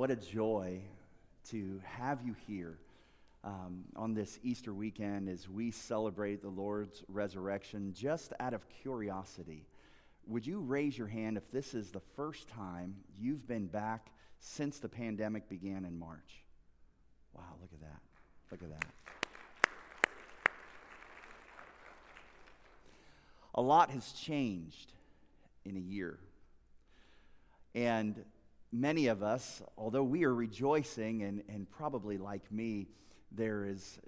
what a joy to have you here on this Easter weekend as we celebrate the Lord's resurrection. Just out of curiosity, would you raise your hand if this is the first time you've been back since the pandemic began in March? Wow, look at that. Look at that. A lot has changed in a year. And many of us, although we are rejoicing, and probably like me, there is,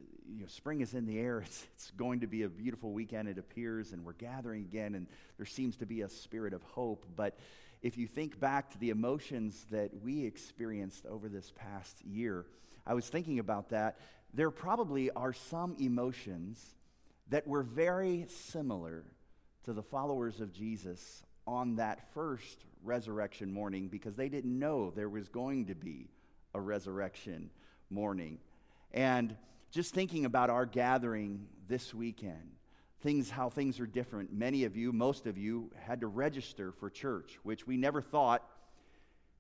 spring is in the air. It's going to be a beautiful weekend, it appears, and we're gathering again, and there seems to be a spirit of hope. But if you think back to the emotions that we experienced over this past year, I was thinking about that. There probably are some emotions that were very similar to the followers of Jesus on that first resurrection morning, because they didn't know there was going to be a resurrection morning. And just thinking about our gathering this weekend, how things are different. Many of you, most of you, had to register for church, which we never thought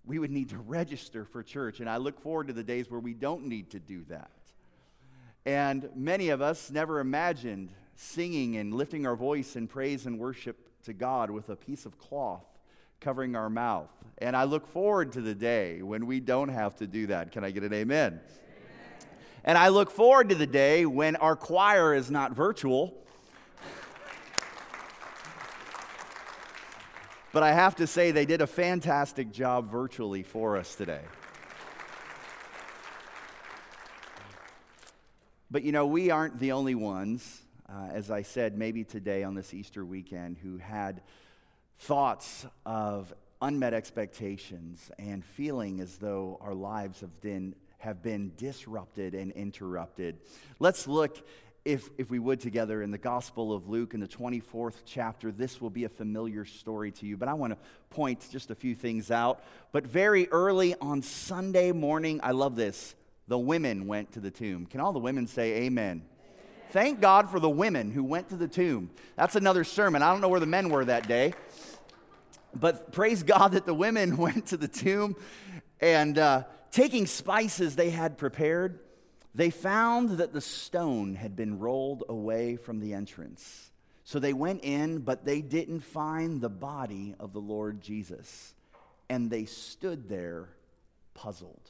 we would need to register for church. And I look forward to the days where we don't need to do that. And many of us never imagined singing and lifting our voice in praise and worship to God with a piece of cloth covering our mouth. And I look forward to the day when we don't have to do that. Can I get an amen? Amen. And I look forward to the day when our choir is not virtual. But I have to say, they did a fantastic job virtually for us today. But we aren't the only ones, as I said, maybe today on this Easter weekend, who had thoughts of unmet expectations and feeling as though our lives have been disrupted and interrupted. Let's look, if we would, together in the Gospel of Luke in the 24th chapter. This will be a familiar story to you, but I want to point just a few things out. But very early on Sunday morning, I love this, the women went to the tomb. Can all the women say amen? Thank God for the women who went to the tomb. That's another sermon. I don't know where the men were that day. But praise God that the women went to the tomb. And taking spices they had prepared, they found that the stone had been rolled away from the entrance. So they went in, but they didn't find the body of the Lord Jesus. And they stood there puzzled.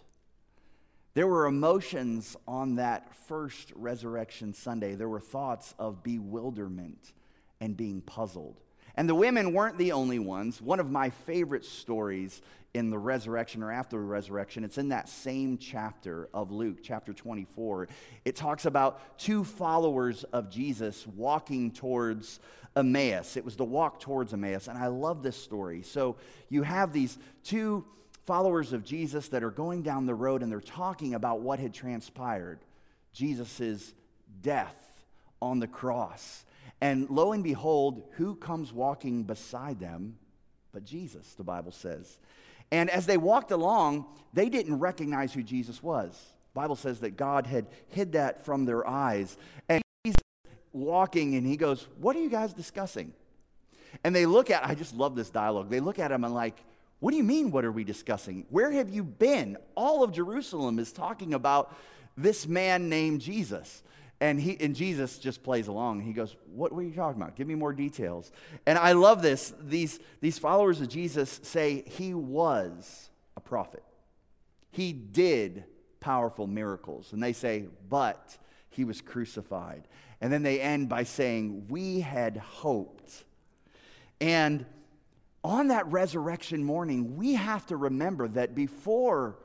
There were emotions on that first resurrection Sunday. There were thoughts of bewilderment and being puzzled. And the women weren't the only ones. One of my favorite stories in the resurrection, or after the resurrection, it's in that same chapter of Luke, chapter 24. It talks about two followers of Jesus walking towards Emmaus. It was the walk towards Emmaus, and I love this story. So you have these two followers of Jesus that are going down the road, and they're talking about what had transpired, Jesus' death on the cross. And lo and behold, who comes walking beside them but Jesus, the Bible says. And as they walked along, they didn't recognize who Jesus was. The Bible says that God had hid that from their eyes. And he's walking, and he goes, "What are you guys discussing?" And they look at, I just love this dialogue, they look at him and like, "What do you mean, what are we discussing? Where have you been?" All of Jerusalem is talking about this man named Jesus. And Jesus just plays along. He goes, "What were you talking about? Give me more details." And I love this. These followers of Jesus say he was a prophet. He did powerful miracles. And they say, "But he was crucified." And then they end by saying, "We had hoped." And on that resurrection morning, we have to remember that before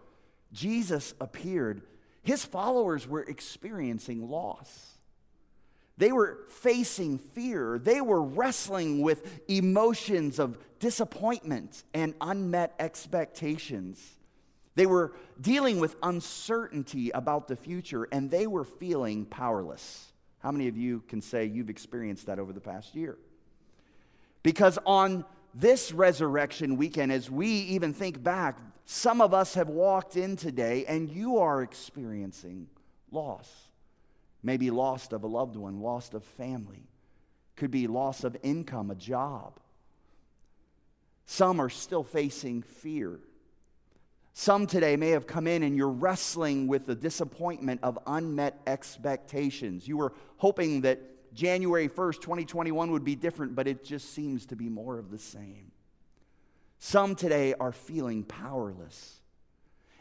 Jesus appeared, his followers were experiencing loss. They were facing fear. They were wrestling with emotions of disappointment and unmet expectations. They were dealing with uncertainty about the future, and they were feeling powerless. How many of you can say you've experienced that over the past year? Because on this resurrection weekend, as we even think back, some of us have walked in today and you are experiencing loss. Maybe loss of a loved one, loss of family. Could be loss of income, a job. Some are still facing fear. Some today may have come in and you're wrestling with the disappointment of unmet expectations. You were hoping that January 1st, 2021 would be different, but it just seems to be more of the same. Some today are feeling powerless.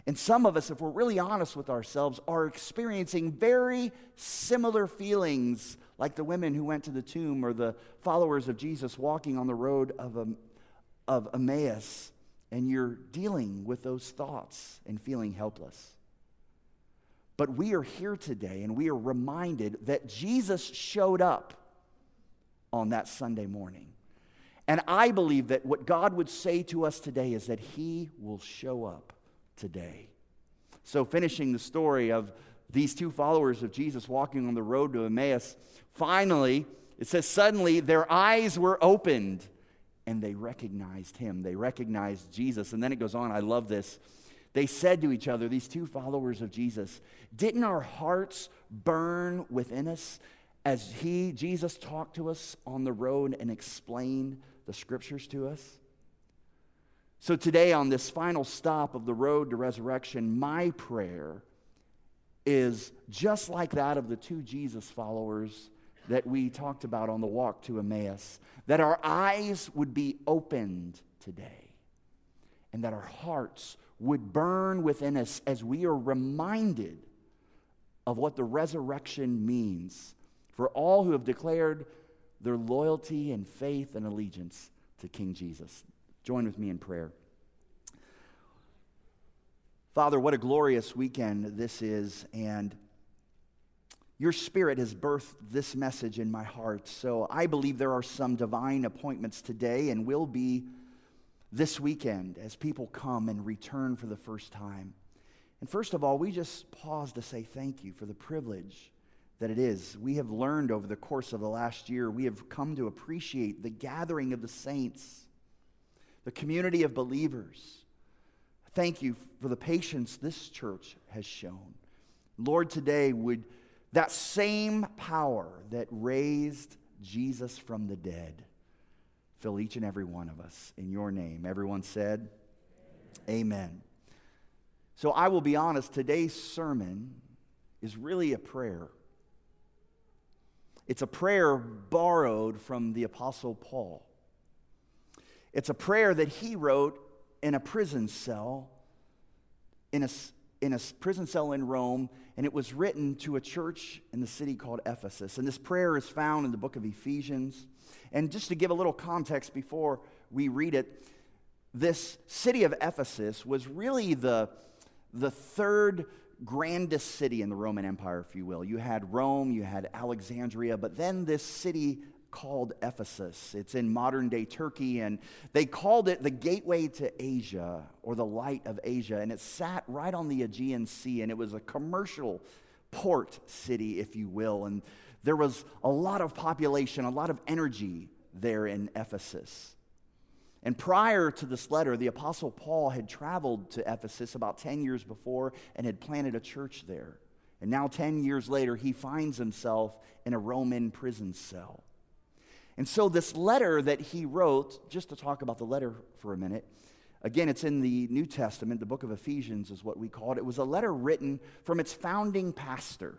And some of us, if we're really honest with ourselves, are experiencing very similar feelings like the women who went to the tomb or the followers of Jesus walking on the road of Emmaus. And you're dealing with those thoughts and feeling helpless. But we are here today and we are reminded that Jesus showed up on that Sunday morning. And I believe that what God would say to us today is that he will show up today. So finishing the story of these two followers of Jesus walking on the road to Emmaus, finally, it says, suddenly their eyes were opened and they recognized him. They recognized Jesus. And then it goes on, I love this. They said to each other, these two followers of Jesus, didn't our hearts burn within us as Jesus talked to us on the road and explained the scriptures to us? So today on this final stop of the road to resurrection, my prayer is just like that of the two Jesus followers that we talked about on the walk to Emmaus, that our eyes would be opened today and that our hearts would burn within us as we are reminded of what the resurrection means for all who have declared their loyalty and faith and allegiance to King Jesus. Join with me in prayer. Father, what a glorious weekend this is, and your Spirit has birthed this message in my heart. So I believe there are some divine appointments today and will be this weekend as people come and return for the first time. And first of all, we just pause to say thank you for the privilege that it is. We have learned over the course of the last year, we have come to appreciate the gathering of the saints, the community of believers. Thank you for the patience this church has shown. Lord, today would that same power that raised Jesus from the dead fill each and every one of us in your name. Everyone said, Amen. So I will be honest, today's sermon is really a prayer. It's a prayer borrowed from the Apostle Paul. It's a prayer that he wrote in a prison cell, in a prison cell in Rome, and it was written to a church in the city called Ephesus. And this prayer is found in the book of Ephesians. And just to give a little context before we read it, this city of Ephesus was really the third grandest city in the Roman Empire, if you will. You had Rome, you had Alexandria, but then this city called Ephesus. It's in modern-day Turkey, and they called it the gateway to Asia, or the light of Asia, and it sat right on the Aegean Sea, and it was a commercial port city, if you will, and there was a lot of population, a lot of energy there in Ephesus. And prior to this letter, the Apostle Paul had traveled to Ephesus about 10 years before and had planted a church there. And now 10 years later, he finds himself in a Roman prison cell. And so this letter that he wrote, just to talk about the letter for a minute, again, it's in the New Testament, the book of Ephesians is what we call it. It was a letter written from its founding pastor.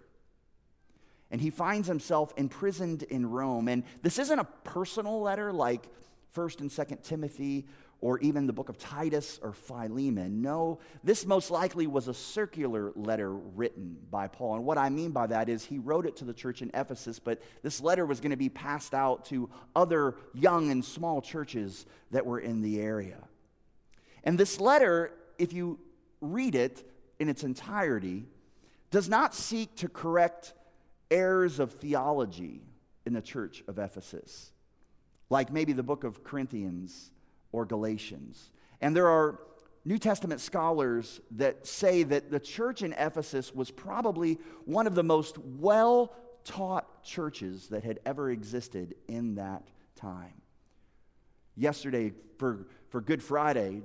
And he finds himself imprisoned in Rome. And this isn't a personal letter like 1st and 2nd Timothy or even the book of Titus or Philemon. No, this most likely was a circular letter written by Paul. And what I mean by that is he wrote it to the church in Ephesus, but this letter was going to be passed out to other young and small churches that were in the area. And this letter, if you read it in its entirety, does not seek to correct errors of theology in the church of Ephesus, like maybe the book of Corinthians or Galatians. And there are New Testament scholars that say that the church in Ephesus was probably one of the most well-taught churches that had ever existed in that time. Yesterday, for Good Friday,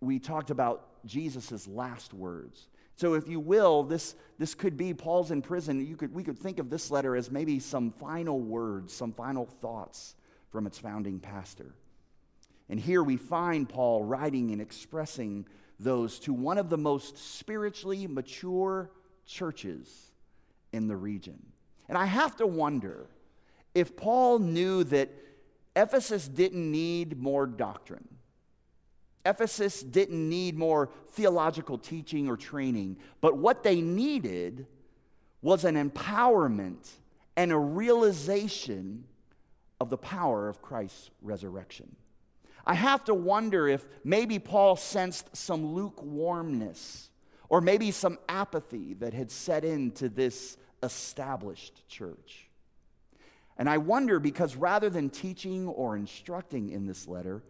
we talked about Jesus' last words. So if you will, this could be Paul's in prison. We could think of this letter as maybe some final words, some final thoughts from its founding pastor. And here we find Paul writing and expressing those to one of the most spiritually mature churches in the region. And I have to wonder if Paul knew that Ephesus didn't need more doctrine. Ephesus didn't need more theological teaching or training, but what they needed was an empowerment and a realization of the power of Christ's resurrection. I have to wonder if maybe Paul sensed some lukewarmness or maybe some apathy that had set into this established church. And I wonder because rather than teaching or instructing in this letter,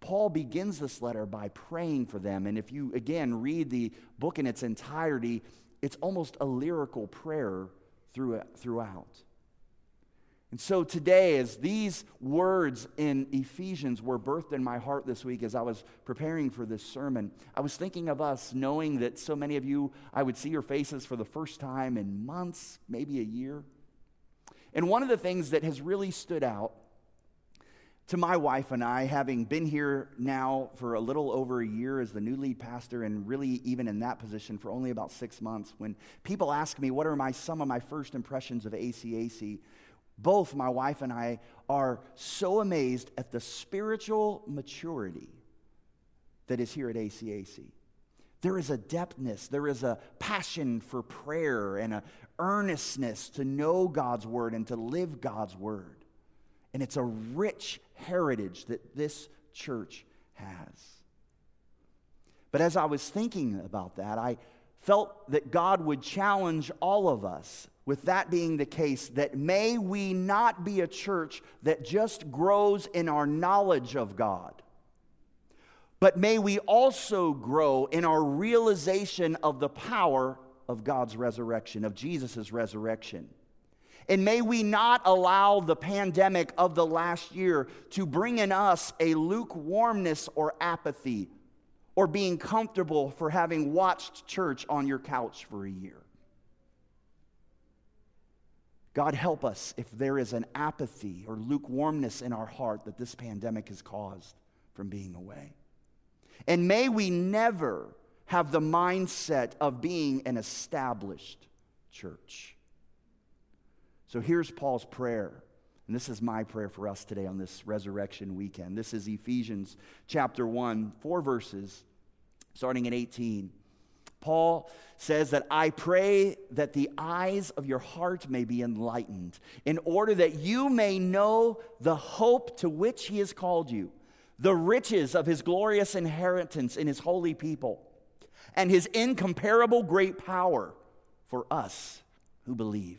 Paul begins this letter by praying for them. And if you, again, read the book in its entirety, it's almost a lyrical prayer throughout. And so today, as these words in Ephesians were birthed in my heart this week as I was preparing for this sermon, I was thinking of us, knowing that so many of you, I would see your faces for the first time in months, maybe a year. And one of the things that has really stood out to my wife and I, having been here now for a little over a year as the new lead pastor and really even in that position for only about 6 months, when people ask me what are some of my first impressions of ACAC, both my wife and I are so amazed at the spiritual maturity that is here at ACAC. There is a depthness, there is a passion for prayer and an earnestness to know God's word and to live God's word. And it's a rich heritage that this church has. But as I was thinking about that, I felt that God would challenge all of us with that being the case, that may we not be a church that just grows in our knowledge of God, but may we also grow in our realization of the power of God's resurrection, of Jesus' resurrection. And may we not allow the pandemic of the last year to bring in us a lukewarmness or apathy or being comfortable for having watched church on your couch for a year. God, help us if there is an apathy or lukewarmness in our heart that this pandemic has caused from being away. And may we never have the mindset of being an established church. So here's Paul's prayer, and this is my prayer for us today on this resurrection weekend. This is Ephesians chapter 1, 4 verses, starting at 18. Paul says that I pray that the eyes of your heart may be enlightened, in order that you may know the hope to which he has called you, the riches of his glorious inheritance in his holy people, and his incomparable great power for us who believe.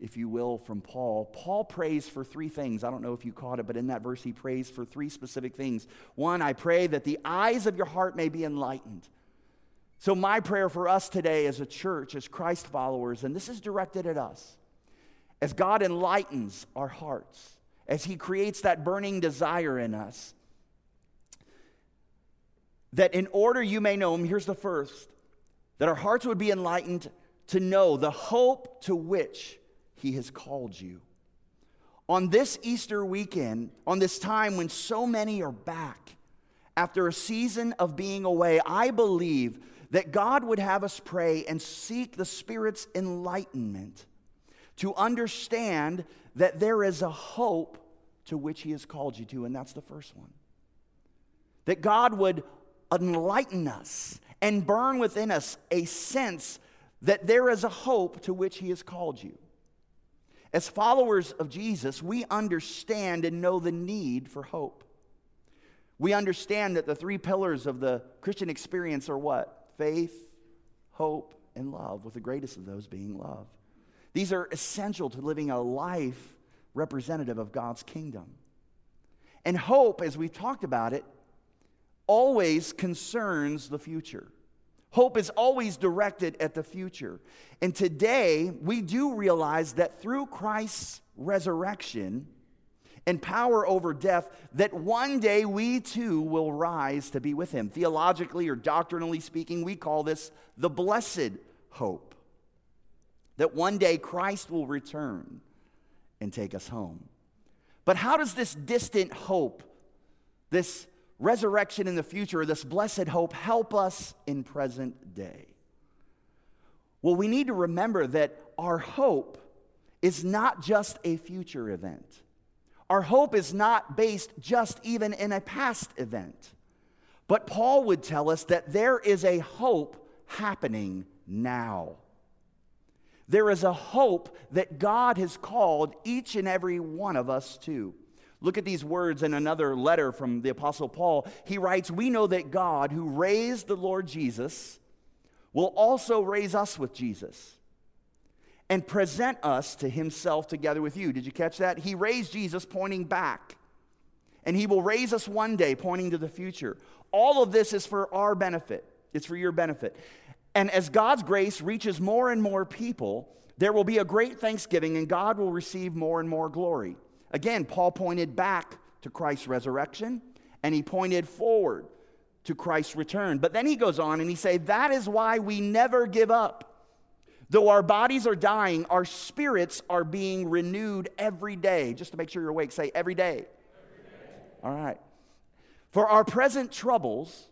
if you will, from Paul. Paul prays for three things. I don't know if you caught it, but in that verse he prays for three specific things. One, I pray that the eyes of your heart may be enlightened. So my prayer for us today as a church, as Christ followers, and this is directed at us, as God enlightens our hearts, as he creates that burning desire in us, that in order you may know him, here's the first, that our hearts would be enlightened to know the hope to which he has called you. On this Easter weekend, on this time when so many are back, after a season of being away, I believe that God would have us pray and seek the Spirit's enlightenment to understand that there is a hope to which he has called you to, and that's the first one. That God would enlighten us and burn within us a sense that there is a hope to which he has called you. As followers of Jesus, we understand and know the need for hope. We understand that the three pillars of the Christian experience are what? Faith, hope, and love, with the greatest of those being love. These are essential to living a life representative of God's kingdom. And hope, as we've talked about it, always concerns the future. Hope is always directed at the future. And today, we do realize that through Christ's resurrection and power over death, that one day we too will rise to be with him. Theologically or doctrinally speaking, we call this the blessed hope. That one day Christ will return and take us home. But how does this distant hope, this resurrection in the future, this blessed hope, help us in present day? Well, we need to remember that our hope is not just a future event. Our hope is not based just even in a past event. But Paul would tell us that there is a hope happening now. There is a hope that God has called each and every one of us to. Look at these words in another letter from the Apostle Paul. He writes, "We know that God, who raised the Lord Jesus, will also raise us with Jesus and present us to himself together with you." Did you catch that? He raised Jesus pointing back, and he will raise us one day pointing to the future. All of this is for our benefit. It's for your benefit. And as God's grace reaches more and more people, there will be a great thanksgiving, and God will receive more and more glory. Again, Paul pointed back to Christ's resurrection, and he pointed forward to Christ's return. But then he goes on and he says, "That is why we never give up. Though our bodies are dying, our spirits are being renewed every day." Just to make sure you're awake, say every day. Every day. All right. "For our present troubles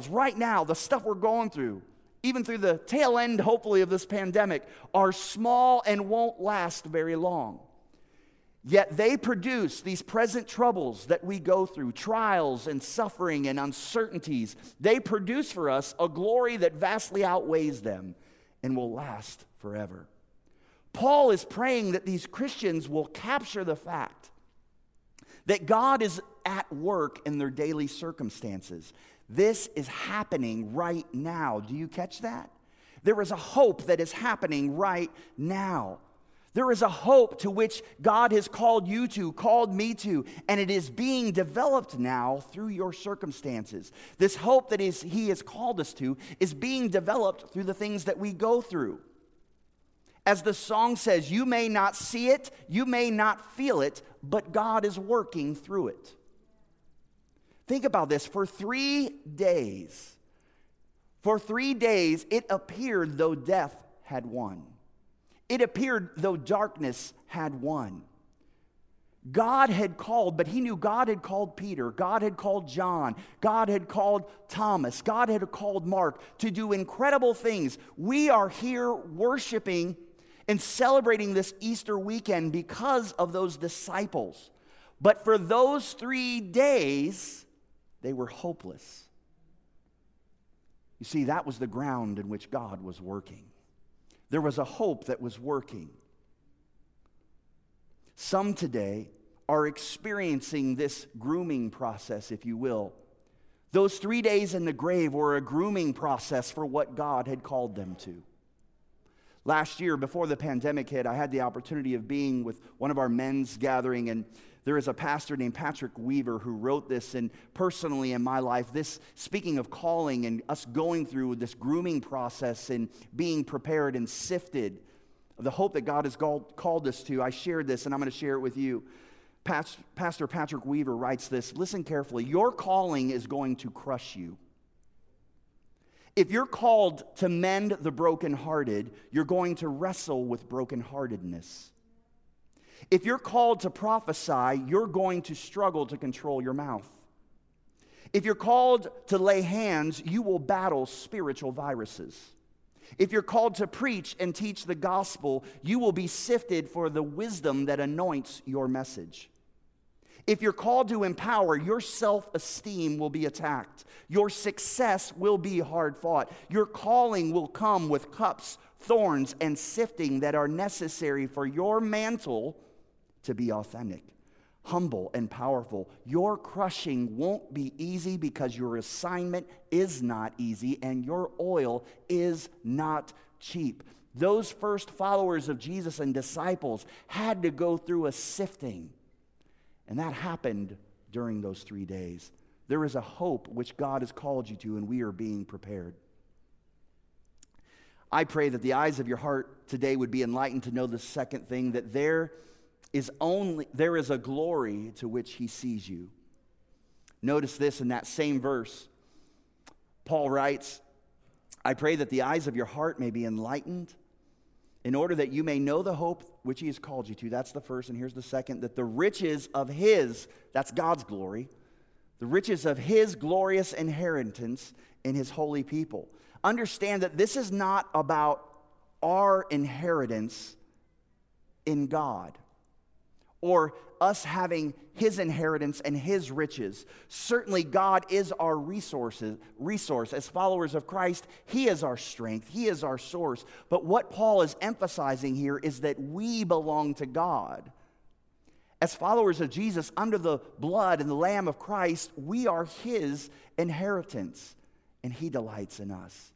right now," the stuff we're going through, even through the tail end, hopefully, of this pandemic, "are small and won't last very long. Yet they produce," these present troubles that we go through, trials and suffering and uncertainties, "they produce for us a glory that vastly outweighs them and will last forever." Paul is praying that these Christians will capture the fact that God is at work in their daily circumstances. This is happening right now. Do you catch that? There is a hope that is happening right now. There is a hope to which God has called you to, called me to, and it is being developed now through your circumstances. This hope that he has called us to is being developed through the things that we go through. As the song says, you may not see it, you may not feel it, but God is working through it. Think about this. For 3 days, it appeared though death had won. It appeared though darkness had won. God had called, but he knew God had called Peter. God had called John. God had called Thomas. God had called Mark to do incredible things. We are here worshiping and celebrating this Easter weekend because of those disciples. But for those 3 days, they were hopeless. You see, that was the ground in which God was working. There was a hope that was working. Some today are experiencing this grooming process, if you will. Those 3 days in the grave were a grooming process for what God had called them to. Last year, before the pandemic hit, I had the opportunity of being with one of our men's gathering, and there is a pastor named Patrick Weaver who wrote this, and personally in my life, this, speaking of calling and us going through this grooming process and being prepared and sifted, the hope that God has called us to, I shared this, and I'm going to share it with you. Pastor Patrick Weaver writes this, listen carefully, your calling is going to crush you. If you're called to mend the brokenhearted, you're going to wrestle with brokenheartedness. If you're called to prophesy, you're going to struggle to control your mouth. If you're called to lay hands, you will battle spiritual viruses. If you're called to preach and teach the gospel, you will be sifted for the wisdom that anoints your message. If you're called to empower, your self-esteem will be attacked. Your success will be hard-fought. Your calling will come with cups, thorns, and sifting that are necessary for your mantle to be authentic, humble, and powerful. Your crushing won't be easy because your assignment is not easy and your oil is not cheap. Those first followers of Jesus and disciples had to go through a sifting, and that happened during those 3 days. There is a hope which God has called you to, and we are being prepared. I pray that the eyes of your heart today would be enlightened to know the second thing, that there is a glory to which he sees you. Notice this in that same verse. Paul writes, I pray that the eyes of your heart may be enlightened in order that you may know the hope which he has called you to. That's the first, and here's the second, that the riches of his, that's God's glory, the riches of his glorious inheritance in his holy people. Understand that this is not about our inheritance in God or us having his inheritance and his riches. Certainly God is our resource. As followers of Christ, he is our strength. He is our source. But what Paul is emphasizing here is that we belong to God. As followers of Jesus, under the blood and the Lamb of Christ, we are his inheritance, and he delights in us.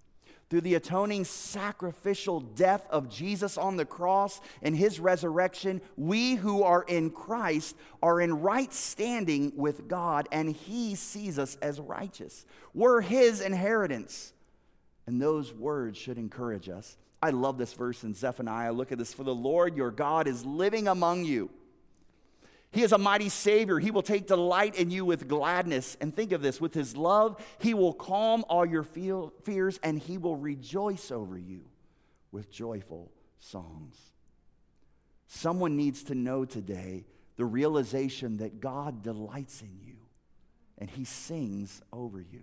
Through the atoning sacrificial death of Jesus on the cross and his resurrection, we who are in Christ are in right standing with God, and he sees us as righteous. We're his inheritance. And those words should encourage us. I love this verse in Zephaniah. Look at this. For the Lord your God is living among you. He is a mighty Savior. He will take delight in you with gladness. And think of this, with his love, he will calm all your fears, and he will rejoice over you with joyful songs. Someone needs to know today the realization that God delights in you, and he sings over you.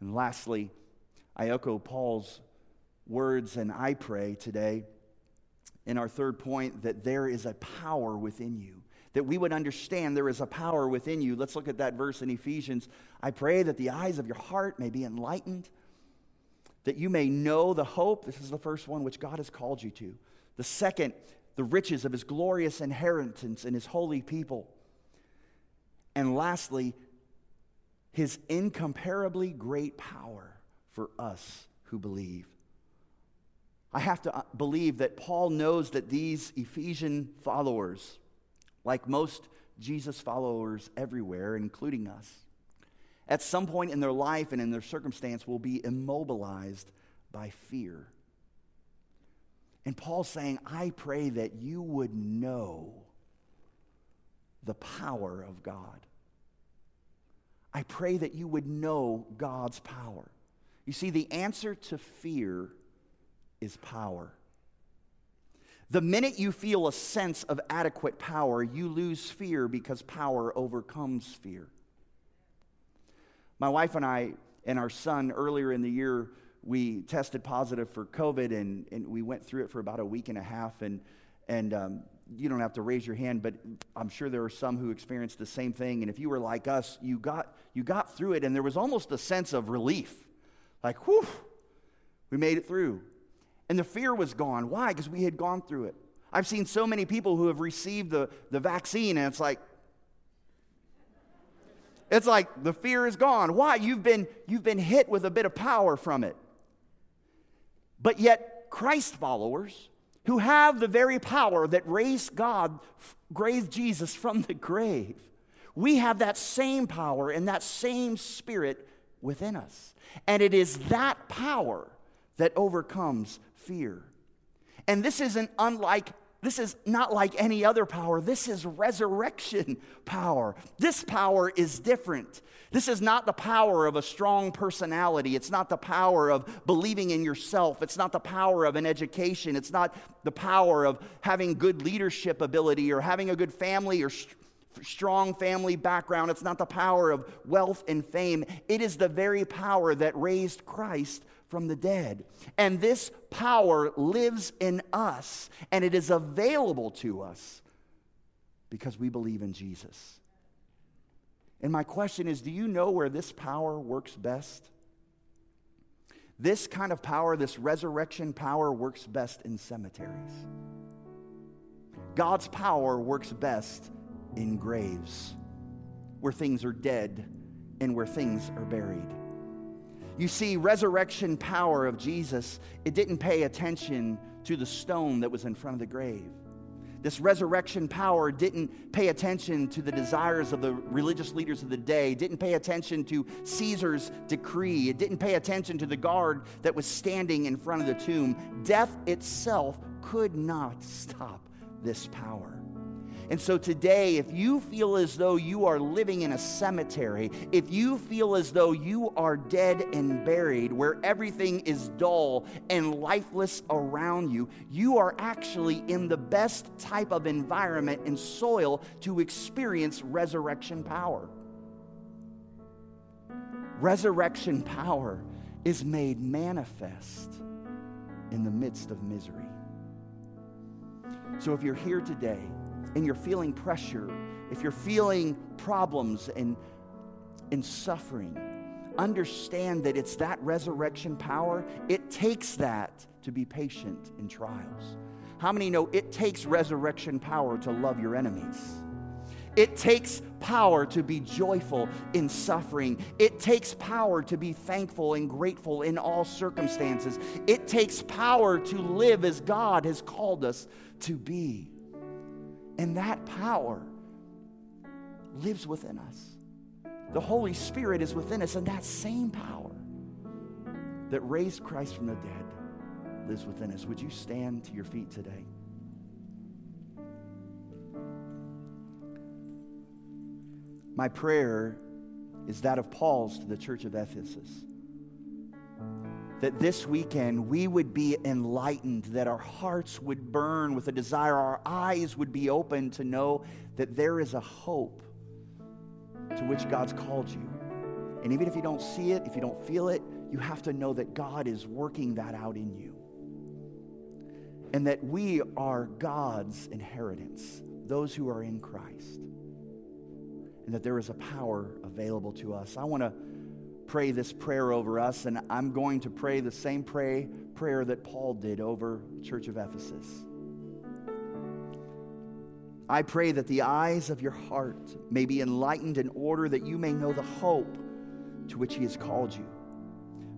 And lastly, I echo Paul's words, and I pray today in our third point that there is a power within you, that we would understand there is a power within you. Let's look at that verse in Ephesians. I pray that the eyes of your heart may be enlightened, that you may know the hope, this is the first one, which God has called you to. The second, the riches of his glorious inheritance in his holy people. And lastly, his incomparably great power for us who believe. I have to believe that Paul knows that these Ephesian followers, like most Jesus followers everywhere, including us, at some point in their life and in their circumstance will be immobilized by fear. And Paul's saying, I pray that you would know the power of God. I pray that you would know God's power. You see, the answer to fear is power. The minute you feel a sense of adequate power, you lose fear because power overcomes fear. My wife and I and our son, earlier in the year, we tested positive for COVID, and we went through it for about a week and a half. And you don't have to raise your hand, but I'm sure there are some who experienced the same thing. And if you were like us, you got through it, and there was almost a sense of relief. Like, whew, we made it through. And the fear was gone. Why? Because we had gone through it. I've seen so many people who have received the vaccine, and it's like the fear is gone. Why? You've been hit with a bit of power from it. But yet, Christ followers who have the very power that raised Jesus from the grave, we have that same power and that same spirit within us. And it is that power that overcomes fear. And this is not like any other power. This is resurrection power. This power is different. This is not the power of a strong personality. It's not the power of believing in yourself. It's not the power of an education. It's not the power of having good leadership ability or having a good family or strong family background. It's not the power of wealth and fame. It is the very power that raised Christ from the dead. And this power lives in us, and it is available to us because we believe in Jesus. And my question is, do you know where this power works best? This kind of power, this resurrection power, works best in cemeteries. God's power works best in graves, where things are dead and where things are buried. You see, resurrection power of Jesus, it didn't pay attention to the stone that was in front of the grave. This resurrection power didn't pay attention to the desires of the religious leaders of the day, didn't pay attention to Caesar's decree, it didn't pay attention to the guard that was standing in front of the tomb. Death itself could not stop this power. And so today, if you feel as though you are living in a cemetery, if you feel as though you are dead and buried, where everything is dull and lifeless around you, you are actually in the best type of environment and soil to experience resurrection power. Resurrection power is made manifest in the midst of misery. So if you're here today, and you're feeling pressure, if you're feeling problems and suffering, understand that it's that resurrection power. It takes that to be patient in trials. How many know it takes resurrection power to love your enemies? It takes power to be joyful in suffering. It takes power to be thankful and grateful in all circumstances. It takes power to live as God has called us to be. And that power lives within us. The Holy Spirit is within us, and that same power that raised Christ from the dead lives within us. Would you stand to your feet today? My prayer is that of Paul's to the church of Ephesus, that this weekend we would be enlightened, that our hearts would burn with a desire, our eyes would be open to know that there is a hope to which God's called you. And even if you don't see it, if you don't feel it, you have to know that God is working that out in you. And that we are God's inheritance, those who are in Christ. And that there is a power available to us. I want to pray this prayer over us, and I'm going to pray the same prayer that Paul did over the church of Ephesus. I pray that the eyes of your heart may be enlightened in order that you may know the hope to which he has called you,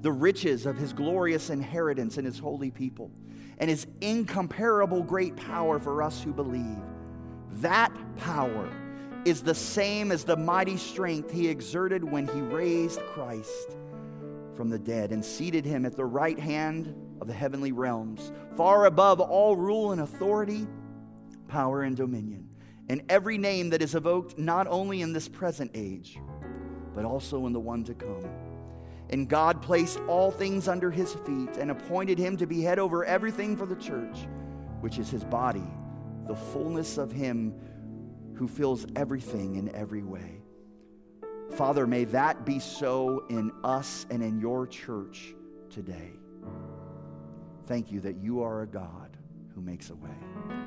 the riches of his glorious inheritance in his holy people, and his incomparable great power for us who believe. That power is the same as the mighty strength he exerted when he raised Christ from the dead and seated him at the right hand of the heavenly realms, far above all rule and authority, power and dominion, and every name that is evoked not only in this present age, but also in the one to come. And God placed all things under his feet and appointed him to be head over everything for the church, which is his body, the fullness of him who fills everything in every way. Father, may that be so in us and in your church today. Thank you that you are a God who makes a way.